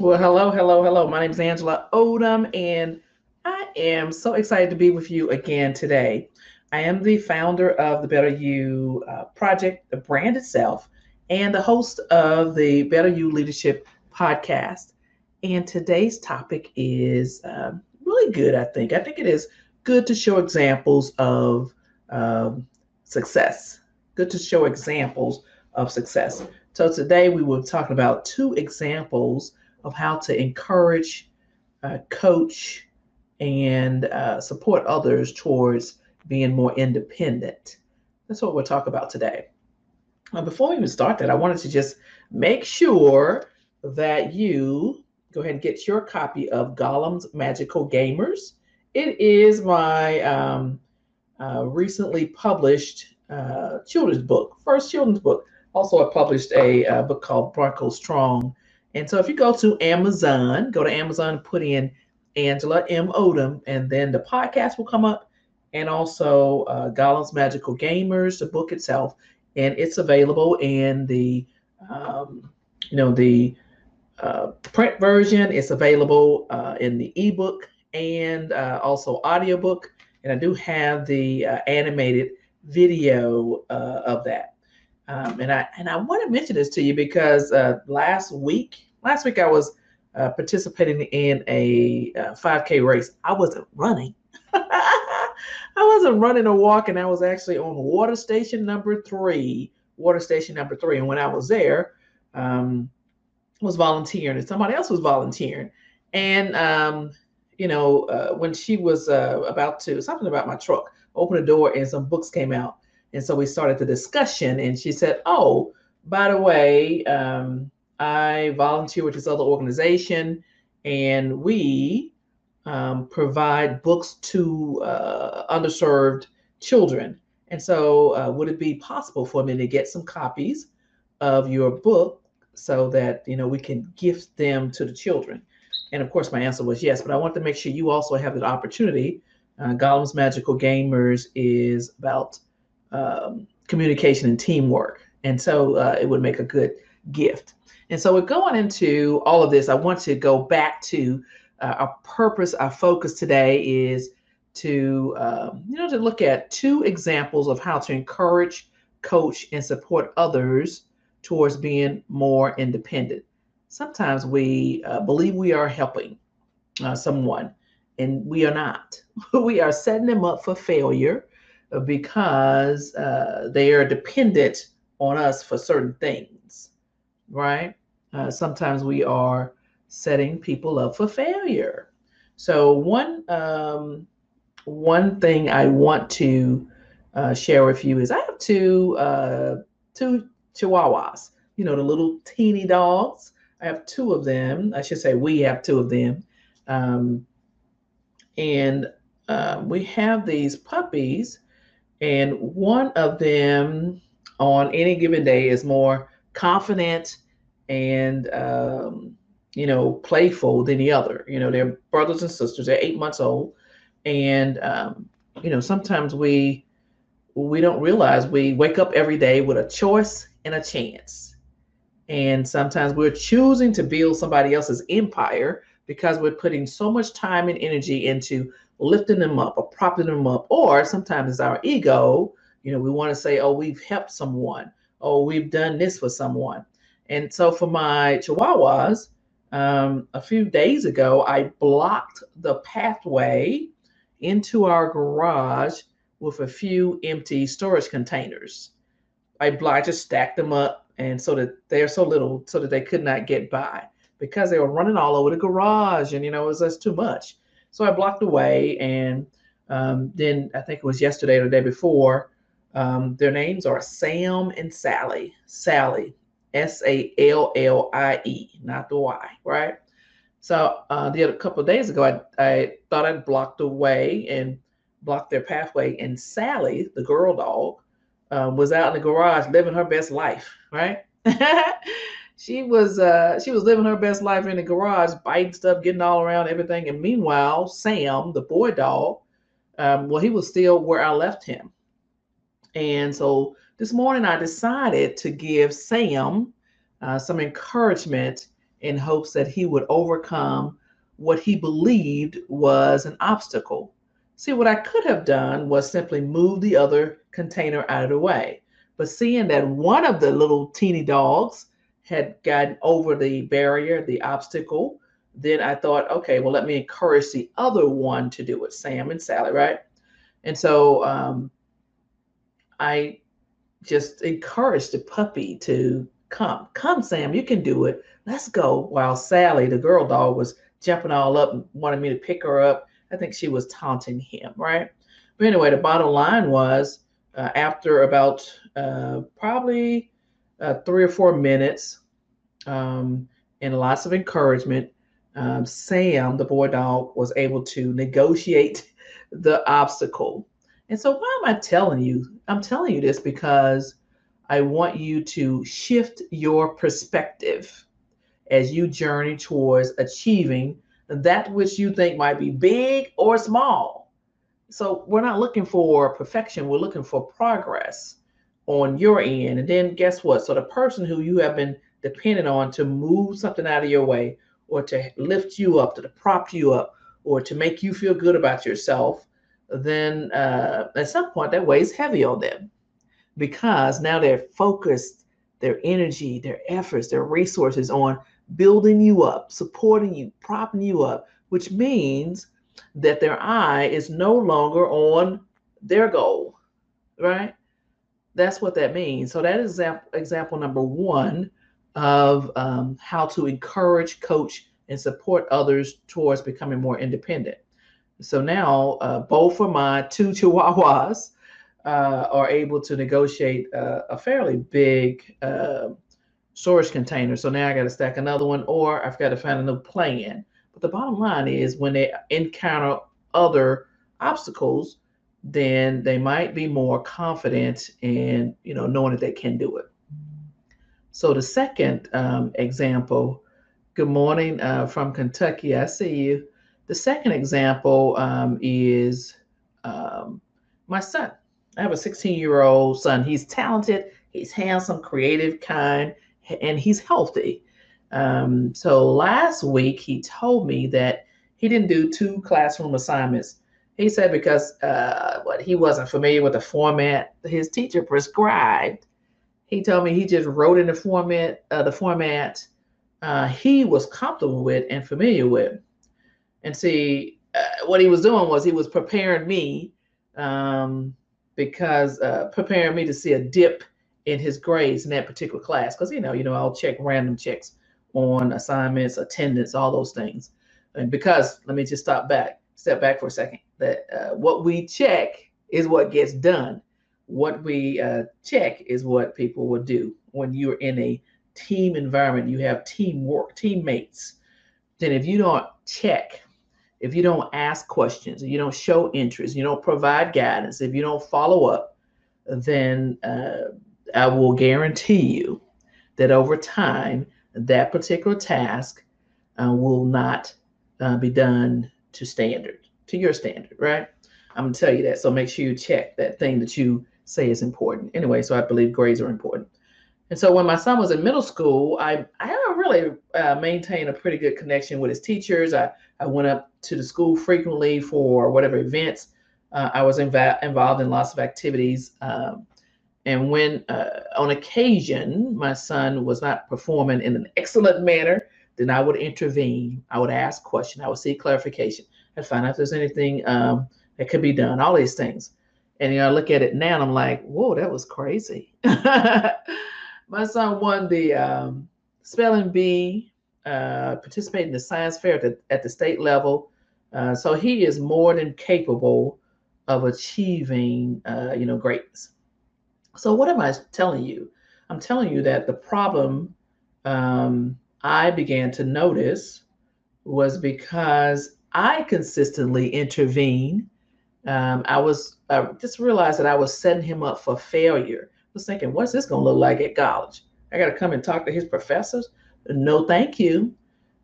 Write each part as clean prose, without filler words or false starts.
Well, hello. My name is Angela Odom, and I am so excited to be with you again today. I am the founder of the Better You project, the brand itself, and the host of the Better You Leadership Podcast. And today's topic is really good, I think. I think it is good to show examples of success. So today we will talk about two examples of how to encourage, coach, and support others towards being more independent. That's what we'll talk about today. Before we even start that, I wanted to just make sure that you go ahead and get your copy of Gollum's Magical Gamers. It is my recently published children's book, first children's book. Also, I published a book called Bronco Strong. And so if you go to Amazon, put in Angela M. Odom, and then the podcast will come up, and also Gollum's Magical Gamers, the book itself. And it's available in the, print version. It's available in the ebook and also audiobook. And I do have the animated video of that. And I want to mention this to you because last week I was participating in a 5K race. I wasn't running. Or walking. I was actually on water station number three. And when I was there, I was volunteering, and somebody else was volunteering. And, when she was about to, something about my truck, open the door and some books came out. And so we started the discussion, and she said, "Oh, by the way, I volunteer with this other organization, and we provide books to underserved children. And so would it be possible for me to get some copies of your book so that, we can gift them to the children?" And of course, my answer was yes, but I want to make sure you also have that opportunity. Gollum's Magical Gamers is about communication and teamwork. And so it would make a good gift. And so we're going into all of this. I want to go back to our purpose. Our focus today is to, to look at two examples of how to encourage, coach, and support others towards being more independent. Sometimes we believe we are helping someone, and we are not. We are setting them up for failure because they are dependent on us for certain things, right? Sometimes we are setting people up for failure. So one thing I want to share with you is I have two Chihuahuas, the little teeny dogs. I have two of them. I should say we have two of them. We have these puppies. And one of them on any given day is more confident and, playful than the other. They're brothers and sisters. They're 8 months old. And, sometimes we don't realize we wake up every day with a choice and a chance. And sometimes we're choosing to build somebody else's empire because we're putting so much time and energy into lifting them up or propping them up, or sometimes it's our ego. We want to say, "Oh, we've helped someone. Oh, we've done this for someone." And so for my Chihuahuas, a few days ago, I blocked the pathway into our garage with a few empty storage containers. I just stacked them up, and so that they're so little, so that they could not get by because they were running all over the garage, and it was just too much. So I blocked away, and then I think it was yesterday or the day before, their names are Sam and Sally. Sally, S-A-L-L-I-E, not the Y, right? So the other couple of days ago, I thought I'd blocked away and blocked their pathway, and Sally, the girl dog, was out in the garage living her best life, right? She was living her best life in the garage, biting stuff, getting all around everything. And meanwhile, Sam, the boy dog, he was still where I left him. And so this morning I decided to give Sam some encouragement in hopes that he would overcome what he believed was an obstacle. See, what I could have done was simply move the other container out of the way. But seeing that one of the little teeny dogs had gotten over the barrier, the obstacle, then I thought, okay, well, let me encourage the other one to do it, Sam and Sally, right? And so I just encouraged the puppy to come. Come, Sam, you can do it. Let's go. While Sally, the girl dog, was jumping all up and wanted me to pick her up. I think she was taunting him, right? But anyway, the bottom line was after about probably 3 or 4 minutes and lots of encouragement, Sam, the boy dog, was able to negotiate the obstacle. And so why am I telling you? I'm telling you this because I want you to shift your perspective as you journey towards achieving that which you think might be big or small. So we're not looking for perfection. We're looking for progress on your end. And then guess what? So the person who you have been dependent on to move something out of your way or to lift you up, to prop you up, or to make you feel good about yourself, then at some point that weighs heavy on them because now they're focused, their energy, their efforts, their resources on building you up, supporting you, propping you up, which means that their eye is no longer on their goal, right? That's what that means. So that is example number one of how to encourage, coach, and support others towards becoming more independent. So now both of my 2 Chihuahuas are able to negotiate a fairly big storage container. So now I got to stack another one, or I've got to find a new plan. But the bottom line is when they encounter other obstacles, then they might be more confident in, you know, knowing that they can do it. So the second example, good morning from Kentucky, I see you. The second example is my son. I have a 16-year-old son. He's talented, he's handsome, creative, kind, and he's healthy. So last week he told me that he didn't do 2 classroom assignments. He said because he wasn't familiar with the format his teacher prescribed. He told me he just wrote in the format he was comfortable with and familiar with. And see, what he was doing was he was preparing me preparing me to see a dip in his grades in that particular class. Because, you know, I'll check random checks on assignments, attendance, all those things. And because, let me just step back for a second, that what we check is what gets done. What we check is what people will do. When you're in a team environment, you have teamwork, teammates. Then if you don't check, if you don't ask questions, if you don't show interest, you don't provide guidance, if you don't follow up, then I will guarantee you that over time, that particular task will not be done to your standard, right? I'm gonna tell you that. So make sure you check that thing that you say is important. Anyway, so I believe grades are important. And so when my son was in middle school, I really maintained a pretty good connection with his teachers. I went up to the school frequently for whatever events. I was involved in lots of activities. And when on occasion, my son was not performing in an excellent manner, then I would intervene. I would ask questions. I would seek clarification. I'd find out if there's anything that could be done, all these things. And, I look at it now and I'm like, whoa, that was crazy. My son won the spelling bee, participated in the science fair at the state level. So he is more than capable of achieving, greatness. So what am I telling you? I'm telling you that the problem I began to notice was because I consistently intervene. I just realized that I was setting him up for failure. I was thinking, what's this going to look like at college? I got to come and talk to his professors? No, thank you.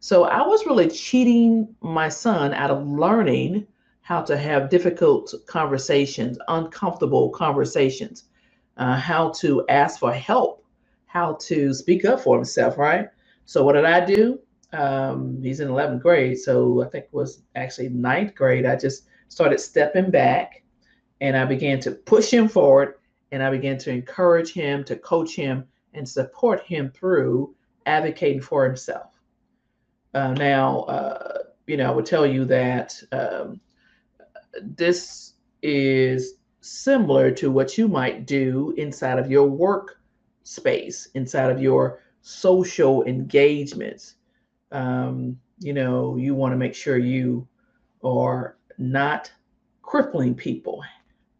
So I was really cheating my son out of learning how to have difficult conversations, uncomfortable conversations, how to ask for help, how to speak up for himself, right? So what did I do? He's in 11th grade, so I think it was actually 9th grade. I just started stepping back, and I began to push him forward, and I began to encourage him, to coach him, and support him through advocating for himself. I would tell you that this is similar to what you might do inside of your work space, inside of your social engagements. You want to make sure you are not crippling people.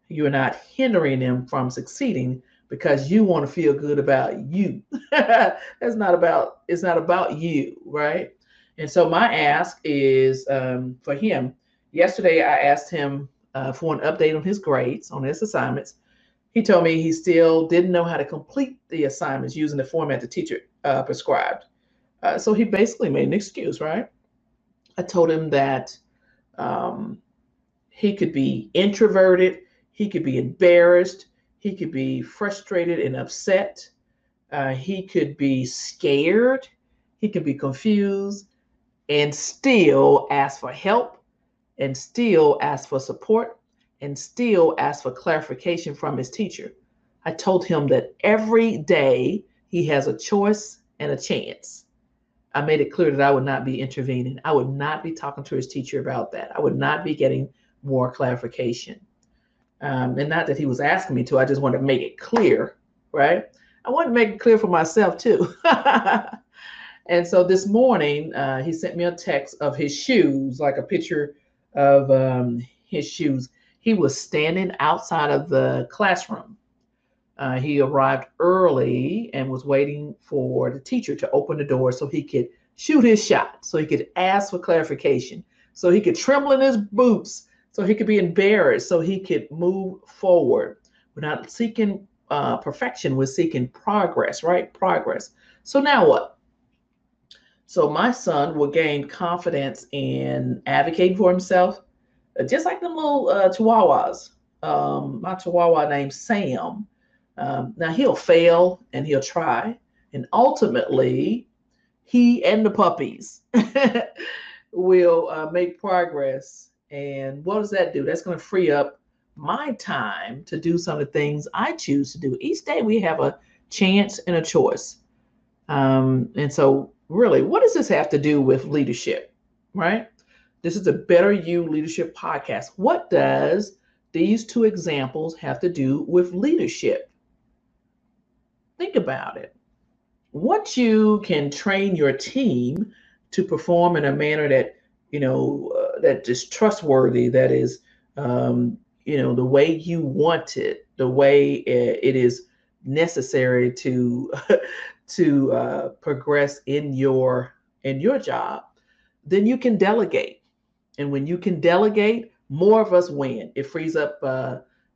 You're not hindering them from succeeding because you want to feel good about you. It's not about you, right? And so my ask is for him. Yesterday, I asked him for an update on his grades, on his assignments. He told me he still didn't know how to complete the assignments using the format the teacher prescribed. So he basically made an excuse, right? I told him that he could be introverted, he could be embarrassed, he could be frustrated and upset, he could be scared, he could be confused, and still ask for help, and still ask for support, and still ask for clarification from his teacher. I told him that every day he has a choice and a chance. I made it clear that I would not be intervening. I would not be talking to his teacher about that. I would not be getting more clarification. And not that he was asking me to, I just wanted to make it clear, right? I wanted to make it clear for myself too. And so this morning, he sent me a text of his shoes, like a picture of his shoes. He was standing outside of the classroom. He arrived early and was waiting for the teacher to open the door so he could shoot his shot, so he could ask for clarification, so he could tremble in his boots, so he could be embarrassed, so he could move forward. We're not seeking perfection, we're seeking progress, right? Progress. So now what? So my son will gain confidence in advocating for himself, just like them little chihuahuas. My chihuahua named Sam. Now he'll fail and he'll try, and ultimately he and the puppies will make progress. And what does that do? That's going to free up my time to do some of the things I choose to do. Each day we have a chance and a choice. And so really, what does this have to do with leadership, right? This is the Better You Leadership Podcast. What does these two examples have to do with leadership? Think about it. What you can train your team to perform in a manner that, that is trustworthy, that is, the way you want it, the way it is necessary to progress in your job, then you can delegate. And when you can delegate, more of us win. It frees up,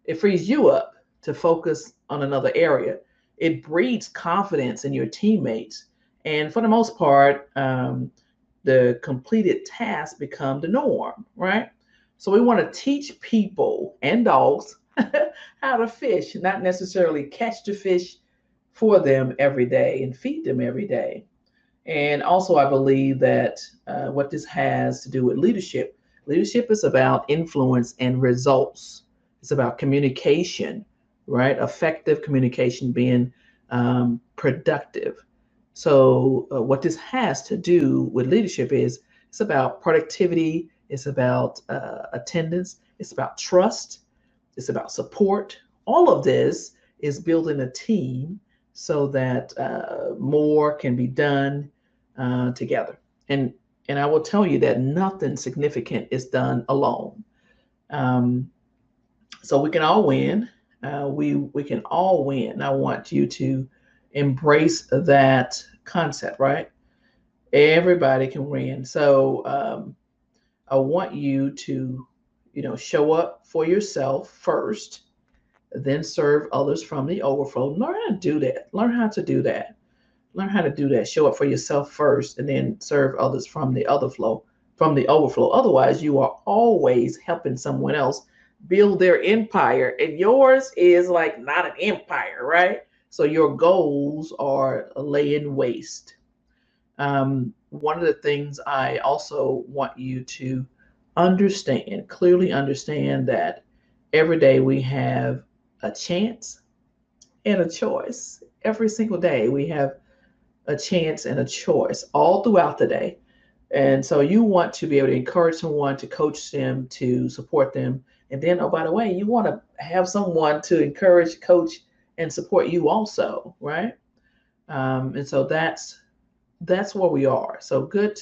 it frees you up to focus on another area. It breeds confidence in your teammates. And for the most part, the completed tasks become the norm, right? So we want to teach people and dogs how to fish, not necessarily catch the fish for them every day and feed them every day. And also I believe that what this has to do with leadership. Leadership is about influence and results. It's about communication, right? Effective communication, being productive. So what this has to do with leadership is it's about productivity. It's about attendance. It's about trust. It's about support. All of this is building a team so that more can be done together. And I will tell you that nothing significant is done alone. So we can all win. We can all win. I want you to embrace that concept, right? Everybody can win. So I want you to, show up for yourself first, then serve others from the overflow. Learn how to do that. Learn how to do that. Show up for yourself first and then serve others from the overflow. Otherwise, you are always helping someone else build their empire, and yours is like not an empire, right? So your goals are laying waste. One of the things I also want you to understand, clearly understand, that every day we have a chance and a choice. Every single day we have a chance and a choice all throughout the day. And so you want to be able to encourage someone, to coach them, to support them. And then, oh, by the way, you want to have someone to encourage, coach, and support you also, right? And so that's where we are. So good.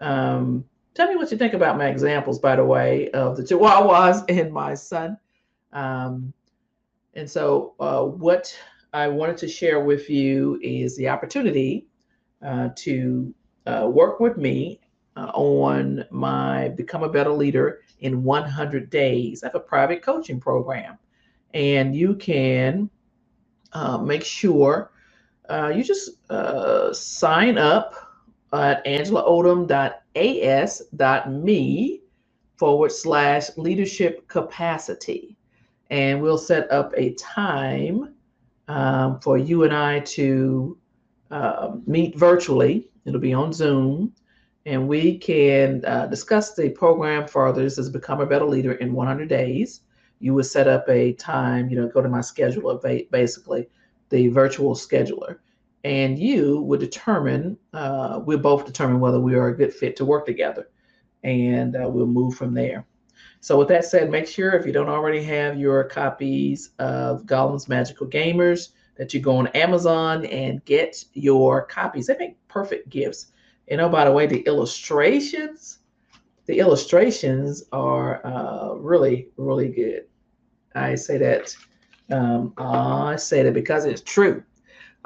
Tell me what you think about my examples, by the way, of the Chihuahuas and my son. And so what I wanted to share with you is the opportunity to work with me on my Become a Better Leader in 100 days. I have a private coaching program, and you can make sure you just sign up at AngelaOdom.as.me/leadership capacity. And we'll set up a time for you and I to meet virtually. It'll be on Zoom, and we can discuss the program further. This is Become a Better Leader in 100 days. You would set up a time, go to my scheduler, basically, the virtual scheduler, and you would determine, we'll both determine whether we are a good fit to work together, and we'll move from there. So with that said, make sure, if you don't already have your copies of Gollum's Magical Gamers, that you go on Amazon and get your copies. They make perfect gifts. And oh, by the way, the illustrations are really, really good. I say that because it's true.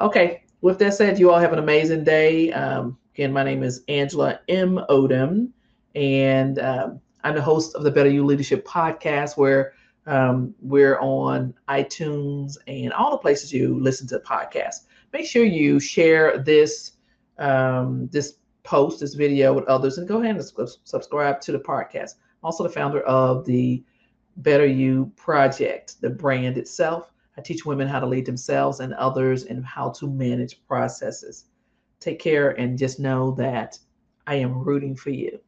Okay, with that said, you all have an amazing day. Again, my name is Angela M. Odom, and I'm the host of the Better You Leadership Podcast, where we're on iTunes and all the places you listen to podcasts. Make sure you share this this video with others, and go ahead and subscribe to the podcast. I'm also the founder of the Better You Project, the brand itself. I teach women how to lead themselves and others, and how to manage processes. Take care, and just know that I am rooting for you.